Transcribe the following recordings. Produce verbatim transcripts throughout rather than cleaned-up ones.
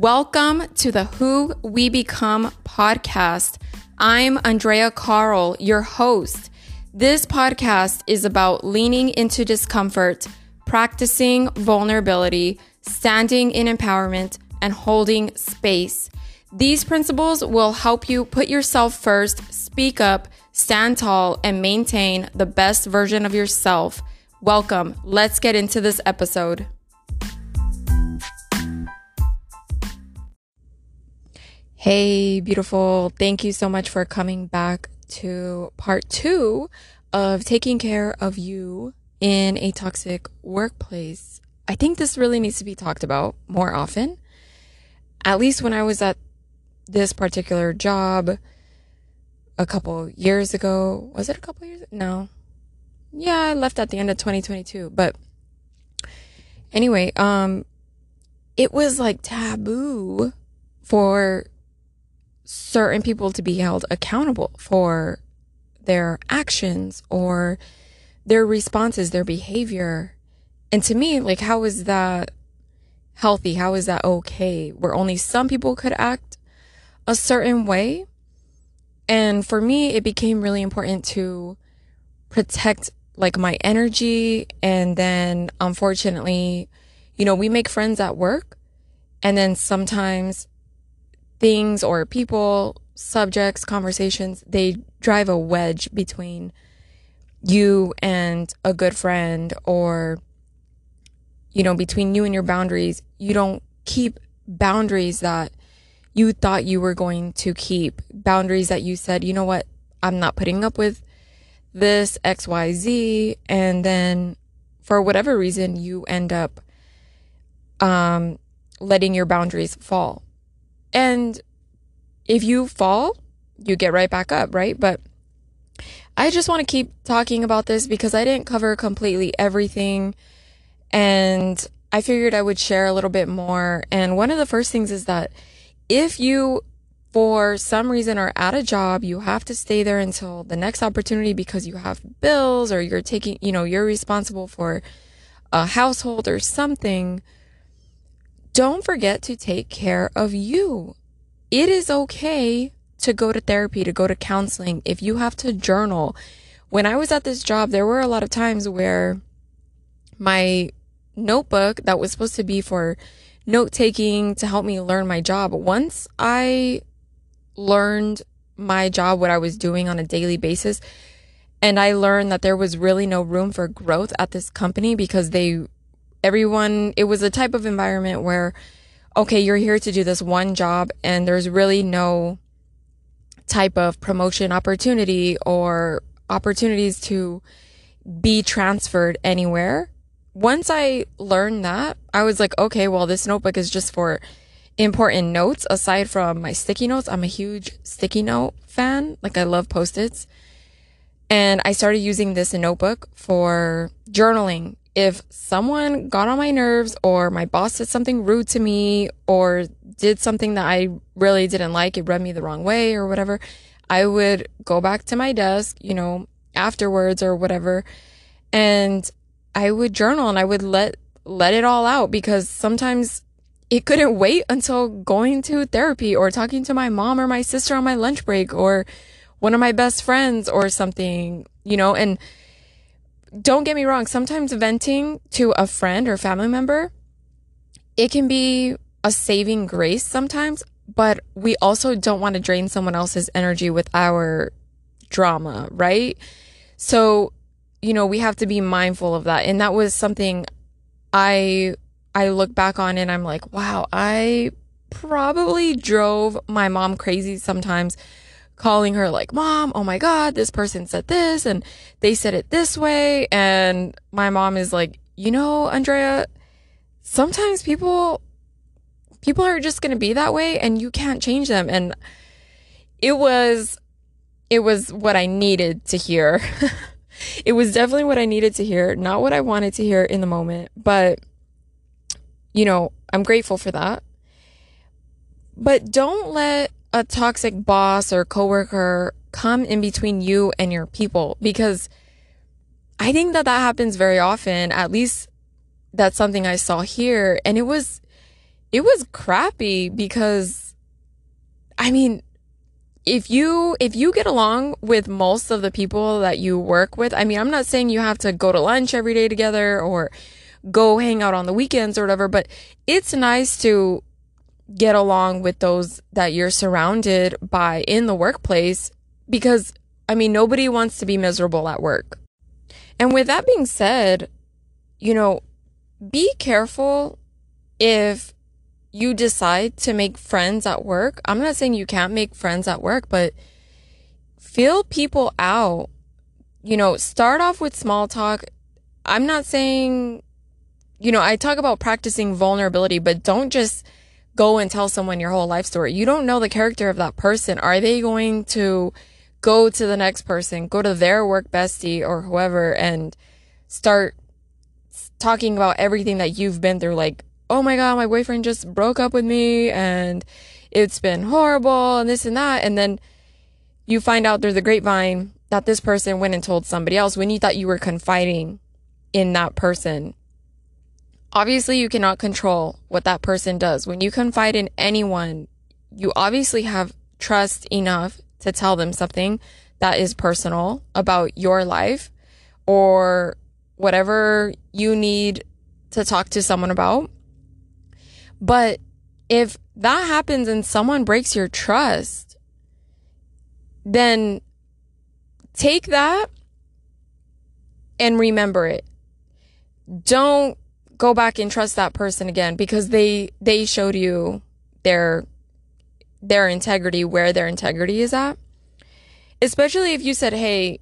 Welcome to the Who We Become podcast. I'm Andrea Carl, your host. This podcast is about leaning into discomfort, practicing vulnerability, standing in empowerment, and holding space. These principles will help you put yourself first, speak up, stand tall, and maintain the best version of yourself. Welcome. Let's get into this episode. Hey, beautiful. Thank you so much for coming back to part two of taking care of you in a toxic workplace. I think this really needs to be talked about more often. At least when I was at this particular job a couple years ago. Was it a couple years? No. Yeah, I left at the end of twenty twenty-two. But anyway, um, it was like taboo for certain people to be held accountable for their actions or their responses, their behavior. And to me, like, how is that healthy? How is that okay? Where only some people could act a certain way. And for me, it became really important to protect like my energy. And then unfortunately, you know, we make friends at work, and then sometimes things or people, subjects, conversations, they drive a wedge between you and a good friend, or, you know, between you and your boundaries. You don't keep boundaries that you thought you were going to keep, boundaries that you said, you know what, I'm not putting up with this X Y Z. And then for whatever reason, you end up um, letting your boundaries fall. And if you fall, you get right back up, right? But I just want to keep talking about this because I didn't cover completely everything. And I figured I would share a little bit more. And one of the first things is that if you, for some reason, are at a job, you have to stay there until the next opportunity because you have bills, or you're taking, you know, you're responsible for a household or something. Don't forget to take care of you. It is okay to go to therapy, to go to counseling. If you have to journal. When I was at this job, there were a lot of times where my notebook that was supposed to be for note-taking to help me learn my job. Once I learned my job, what I was doing on a daily basis, and I learned that there was really no room for growth at this company because they, everyone, it was a type of environment where, okay, you're here to do this one job and there's really no type of promotion opportunity or opportunities to be transferred anywhere. Once I learned that, I was like, okay, well, this notebook is just for important notes aside from my sticky notes. I'm a huge sticky note fan. Like, I love Post-its. And I started using this notebook for journaling. If someone got on my nerves, or my boss said something rude to me, or did something that I really didn't like, it rubbed me the wrong way or whatever, I would go back to my desk, you know, afterwards or whatever, and I would journal, and I would let let it all out, because sometimes it couldn't wait until going to therapy or talking to my mom or my sister on my lunch break or one of my best friends or something, you know. And don't get me wrong, sometimes venting to a friend or family member, it can be a saving grace sometimes, but we also don't want to drain someone else's energy with our drama, right? So, you know, we have to be mindful of that. And that was something I I look back on and I'm like, wow, I probably drove my mom crazy sometimes, calling her like, Mom, oh my God, this person said this and they said it this way. And my mom is like, you know, Andrea, sometimes people, people are just going to be that way and you can't change them. And it was, it was what I needed to hear. It was definitely what I needed to hear, not what I wanted to hear in the moment, but you know, I'm grateful for that. But don't let a toxic boss or coworker come in between you and your people, because I think that that happens very often. At least that's something I saw here. And it was, it was crappy because, I mean, if you if you get along with most of the people that you work with, I mean, I'm not saying you have to go to lunch every day together or go hang out on the weekends or whatever, but it's nice to get along with those that you're surrounded by in the workplace because, I mean, nobody wants to be miserable at work. And with that being said, you know, be careful if you decide to make friends at work. I'm not saying you can't make friends at work, but feel people out. You know, start off with small talk. I'm not saying, you know, I talk about practicing vulnerability, but don't just go and tell someone your whole life story. You don't know the character of that person. Are they going to go to the next person, go to their work bestie or whoever and start talking about everything that you've been through? Like, oh my God, my boyfriend just broke up with me and it's been horrible and this and that. And then you find out through the grapevine that this person went and told somebody else when you thought you were confiding in that person. Obviously, you cannot control what that person does. When you confide in anyone, you obviously have trust enough to tell them something that is personal about your life or whatever you need to talk to someone about. But if that happens and someone breaks your trust, then take that and remember it. Don't go back and trust that person again because they they showed you their their integrity, where their integrity is at. Especially if you said, hey,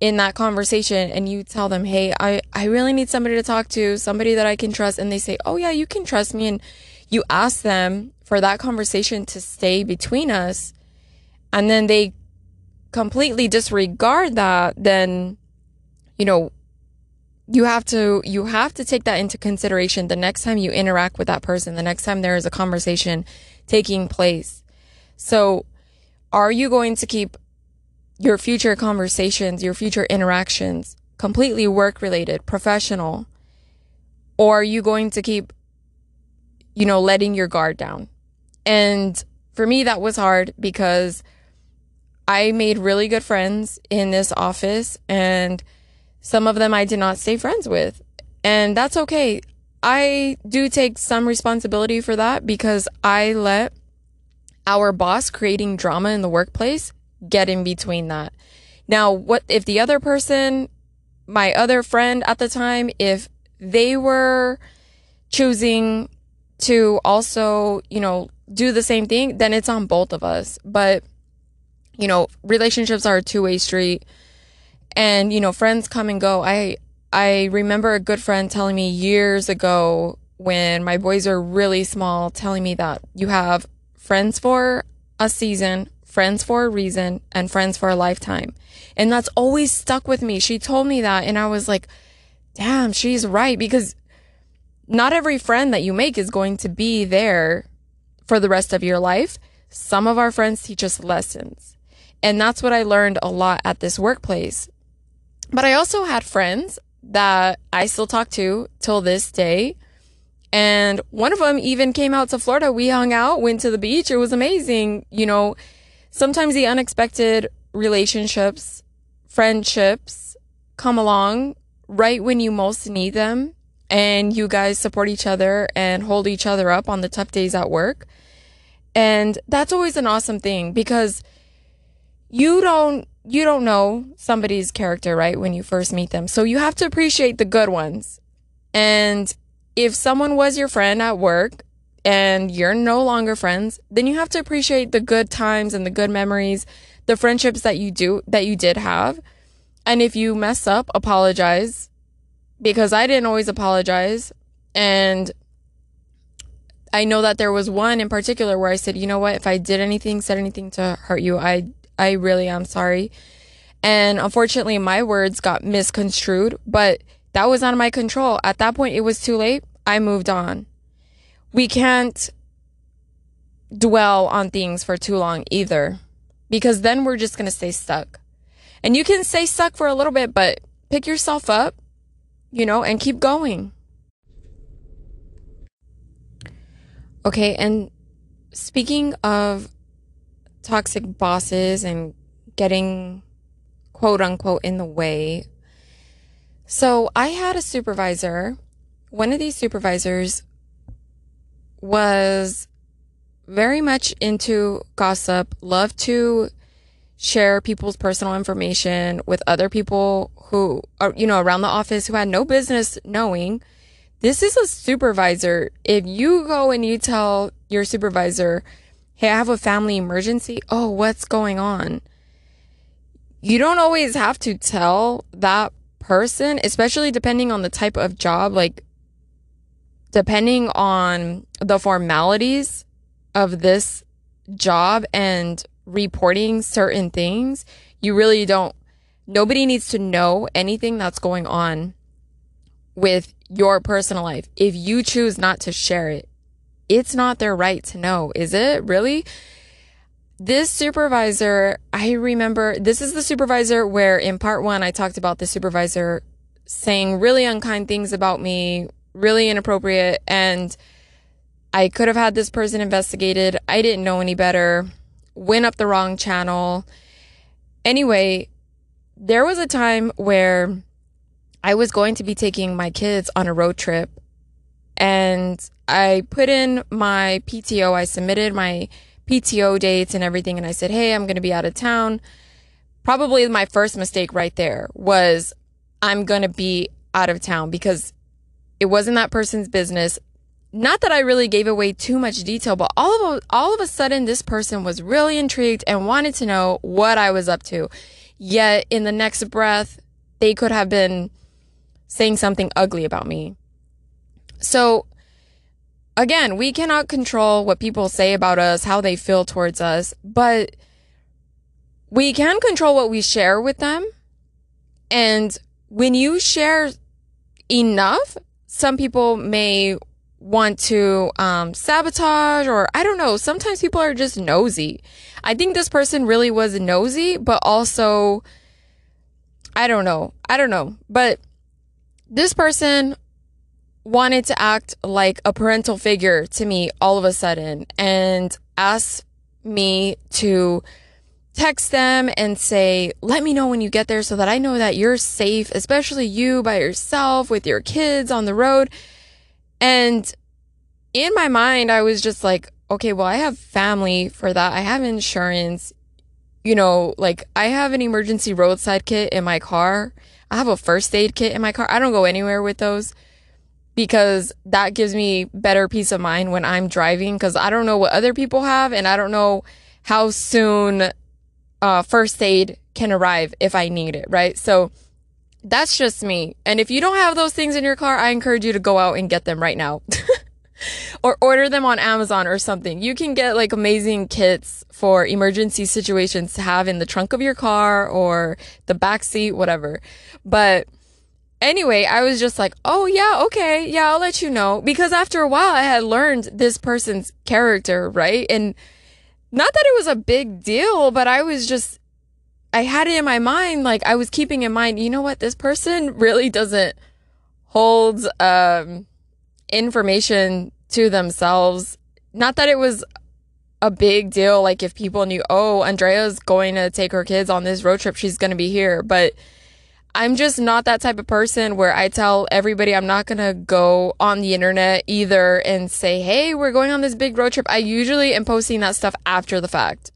in that conversation and you tell them, hey, I, I really need somebody to talk to, somebody that I can trust. And they say, oh, yeah, you can trust me. And you ask them for that conversation to stay between us. And then they completely disregard that. Then, you know, you have to you have to take that into consideration the next time you interact with that person, the next time there is a conversation taking place. So are you going to keep your future conversations, your future interactions, completely work-related, professional? Or are you going to keep, you know, letting your guard down? And for me, that was hard because I made really good friends in this office, and some of them I did not stay friends with. And that's okay. I do take some responsibility for that because I let our boss creating drama in the workplace get in between that. Now, what if the other person, my other friend at the time, if they were choosing to also, you know, do the same thing, then it's on both of us. But, you know, relationships are a two-way street. And, you know, friends come and go. I I remember a good friend telling me years ago when my boys were really small, telling me that you have friends for a season, friends for a reason, and friends for a lifetime. And that's always stuck with me. She told me that, and I was like, damn, she's right. Because not every friend that you make is going to be there for the rest of your life. Some of our friends teach us lessons. And that's what I learned a lot at this workplace. But I also had friends that I still talk to till this day. And one of them even came out to Florida. We hung out, went to the beach. It was amazing. You know, sometimes the unexpected relationships, friendships come along right when you most need them. And you guys support each other and hold each other up on the tough days at work. And that's always an awesome thing because you don't you don't know somebody's character, right, when you first meet them. So you have to appreciate the good ones. And if someone was your friend at work and you're no longer friends, then you have to appreciate the good times and the good memories, the friendships that you do that you did have. And if you mess up, apologize, because I didn't always apologize. And I know that there was one in particular where I said, you know what, if I did anything, said anything to hurt you, I I really am sorry. And unfortunately, my words got misconstrued, but that was out of my control. At that point, it was too late. I moved on. We can't dwell on things for too long either, because then we're just going to stay stuck. And you can stay stuck for a little bit, but pick yourself up, you know, and keep going. Okay, and speaking of toxic bosses and getting quote unquote in the way. So I had a supervisor. One of these supervisors was very much into gossip, loved to share people's personal information with other people who are, you know, around the office who had no business knowing. This is a supervisor. If you go and you tell your supervisor, hey, I have a family emergency. Oh, what's going on? You don't always have to tell that person, especially depending on the type of job, like depending on the formalities of this job and reporting certain things. You really don't, nobody needs to know anything that's going on with your personal life. If you choose not to share it, it's not their right to know, is it? Really? This supervisor, I remember, this is the supervisor where in part one, I talked about the supervisor saying really unkind things about me, really inappropriate, and I could have had this person investigated. I didn't know any better, went up the wrong channel. Anyway, there was a time where I was going to be taking my kids on a road trip, and I put in my P T O, I submitted my P T O dates and everything, and I said, hey, I'm going to be out of town. Probably my first mistake right there was I'm going to be out of town, because it wasn't that person's business. Not that I really gave away too much detail, but all of, all of a sudden this person was really intrigued and wanted to know what I was up to. Yet in the next breath, they could have been saying something ugly about me. So again, we cannot control what people say about us, how they feel towards us, but we can control what we share with them. And when you share enough, some people may want to um, sabotage, or I don't know. Sometimes people are just nosy. I think this person really was nosy, but also, I don't know. I don't know. But this person wanted to act like a parental figure to me all of a sudden, and asked me to text them and say, let me know when you get there so that I know that you're safe, especially you by yourself with your kids on the road. And in my mind, I was just like, okay, well, I have family for that. I have insurance, you know, like I have an emergency roadside kit in my car. I have a first aid kit in my car. I don't go anywhere with those, because that gives me better peace of mind when I'm driving, because I don't know what other people have, and I don't know how soon uh, first aid can arrive if I need it, right? So that's just me. And if you don't have those things in your car, I encourage you to go out and get them right now or order them on Amazon or something. You can get like amazing kits for emergency situations to have in the trunk of your car or the backseat, whatever. But anyway, I was just like, oh, yeah, okay, yeah, I'll let you know. Because after a while, I had learned this person's character, right? And not that it was a big deal, but I was just, I had it in my mind, like I was keeping in mind, you know what, this person really doesn't hold um, information to themselves. Not that it was a big deal, like if people knew, oh, Andrea's going to take her kids on this road trip, she's going to be here, but I'm just not that type of person where I tell everybody. I'm not going to go on the internet either and say, hey, we're going on this big road trip. I usually am posting that stuff after the fact,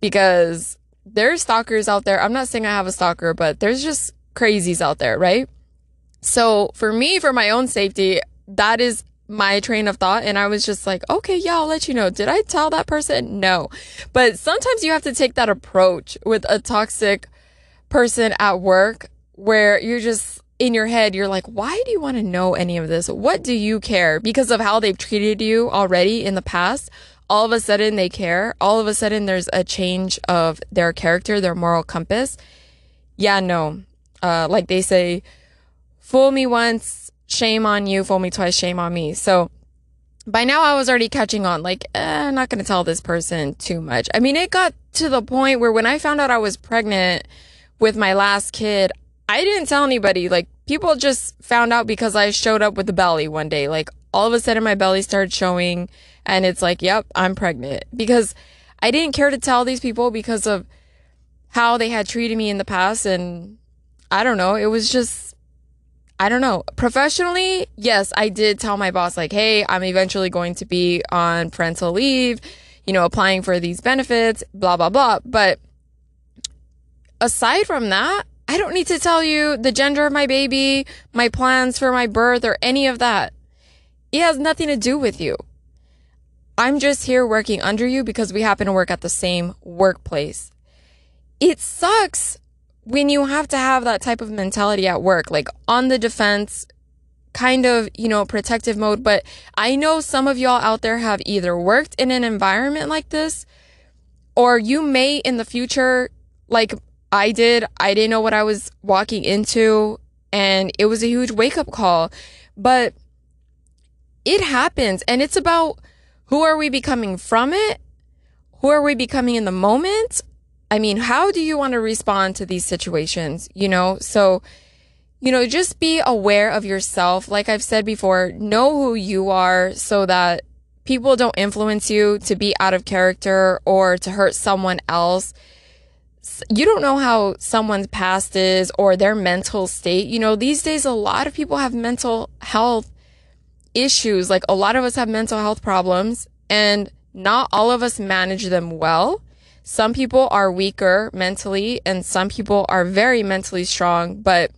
because there's stalkers out there. I'm not saying I have a stalker, but there's just crazies out there, right? So for me, for my own safety, that is my train of thought. And I was just like, okay, yeah, I'll let you know. Did I tell that person? No. But sometimes you have to take that approach with a toxic person at work, where you're just in your head, you're like, why do you want to know any of this? What do you care? Because of how they've treated you already in the past, all of a sudden they care. All of a sudden there's a change of their character, their moral compass. Yeah, no. Uh, like they say, fool me once, shame on you. Fool me twice, shame on me. So by now I was already catching on, like, eh, I'm not going to tell this person too much. I mean, it got to the point where when I found out I was pregnant with my last kid, I didn't tell anybody. Like, people just found out because I showed up with the belly one day. Like, all of a sudden my belly started showing and it's like, yep, I'm pregnant, because I didn't care to tell these people because of how they had treated me in the past. And I don't know, it was just, I don't know. Professionally, yes, I did tell my boss like, hey, I'm eventually going to be on parental leave, you know, applying for these benefits, blah, blah, blah. But aside from that, I don't need to tell you the gender of my baby, my plans for my birth, or any of that. It has nothing to do with you. I'm just here working under you because we happen to work at the same workplace. It sucks when you have to have that type of mentality at work, like on the defense, kind of, you know, protective mode. But I know some of y'all out there have either worked in an environment like this, or you may in the future, like I did. I didn't know what I was walking into, and it was a huge wake-up call. But it happens, and it's about who are we becoming from it? Who are we becoming in the moment? I mean, how do you want to respond to these situations, you know? So, you know, just be aware of yourself. Like I've said before, know who you are so that people don't influence you to be out of character or to hurt someone else. You don't know how someone's past is or their mental state. You know, these days, a lot of people have mental health issues. Like a lot of us have mental health problems, and not all of us manage them well. Some people are weaker mentally and some people are very mentally strong, but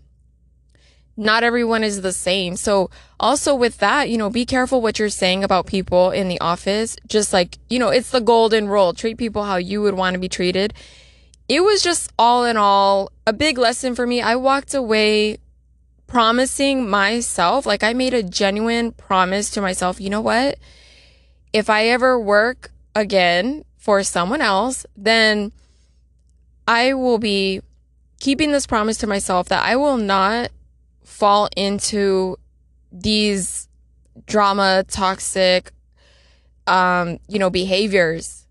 not everyone is the same. So also with that, you know, be careful what you're saying about people in the office. Just like, you know, it's the golden rule. Treat people how you would want to be treated. It was just all in all a big lesson for me. I walked away promising myself, like I made a genuine promise to myself, you know what? If I ever work again for someone else, then I will be keeping this promise to myself that I will not fall into these drama, toxic, um, you know, behaviors.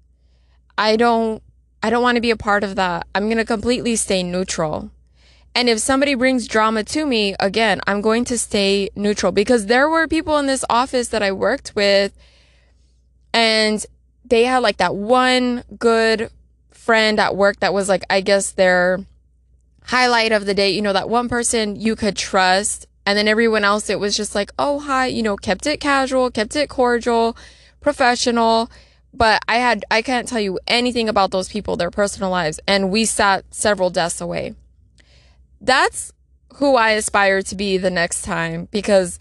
I don't, I don't want to be a part of that. I'm going to completely stay neutral. And if somebody brings drama to me, again, I'm going to stay neutral, because there were people in this office that I worked with, and they had like that one good friend at work that was like, I guess, their highlight of the day. You know, that one person you could trust. And then everyone else, it was just like, oh, hi, you know, kept it casual, kept it cordial, professional. But I had, I can't tell you anything about those people, their personal lives. And we sat several desks away. That's who I aspire to be the next time, because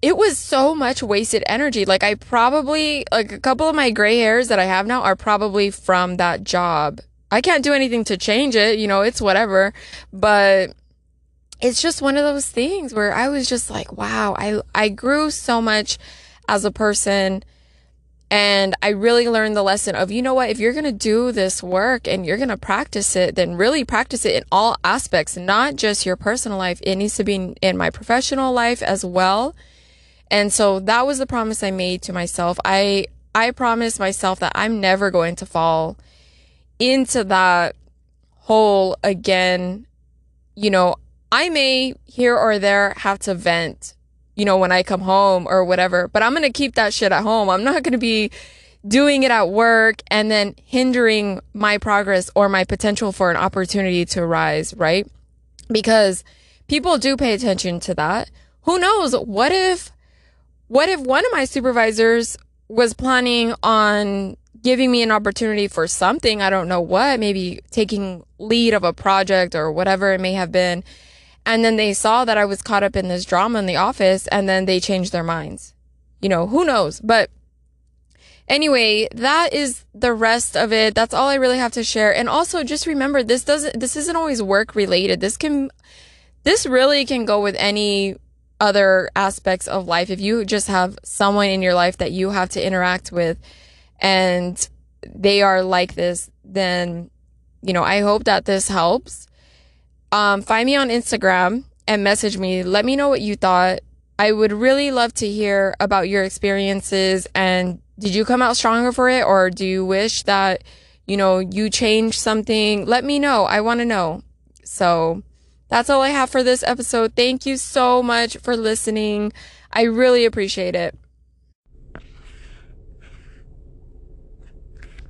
it was so much wasted energy. Like I probably, like a couple of my gray hairs that I have now are probably from that job. I can't do anything to change it. You know, it's whatever. But it's just one of those things where I was just like, wow, I, I grew so much as a person. And I really learned the lesson of, you know what, if you're going to do this work and you're going to practice it, then really practice it in all aspects, not just your personal life. It needs to be in my professional life as well. And so that was the promise I made to myself. I I promised myself that I'm never going to fall into that hole again. You know, I may here or there have to vent, you know, when I come home or whatever, but I'm going to keep that shit at home. I'm not going to be doing it at work and then hindering my progress or my potential for an opportunity to rise, right? Because people do pay attention to that. Who knows? What if What if one of my supervisors was planning on giving me an opportunity for something? I don't know what, maybe taking lead of a project or whatever it may have been. And then they saw that I was caught up in this drama in the office, and then they changed their minds. You know, who knows? But anyway, that is the rest of it. That's all I really have to share. And also just remember, this doesn't, this isn't always work related. This can, this really can go with any other aspects of life. If you just have someone in your life that you have to interact with and they are like this, then, you know, I hope that this helps. Um, find me on Instagram and message me. Let me know what you thought. I would really love to hear about your experiences, and did you come out stronger for it, or do you wish that, you know, you changed something? Let me know. I want to know. So that's all I have for this episode. Thank you so much for listening. I really appreciate it.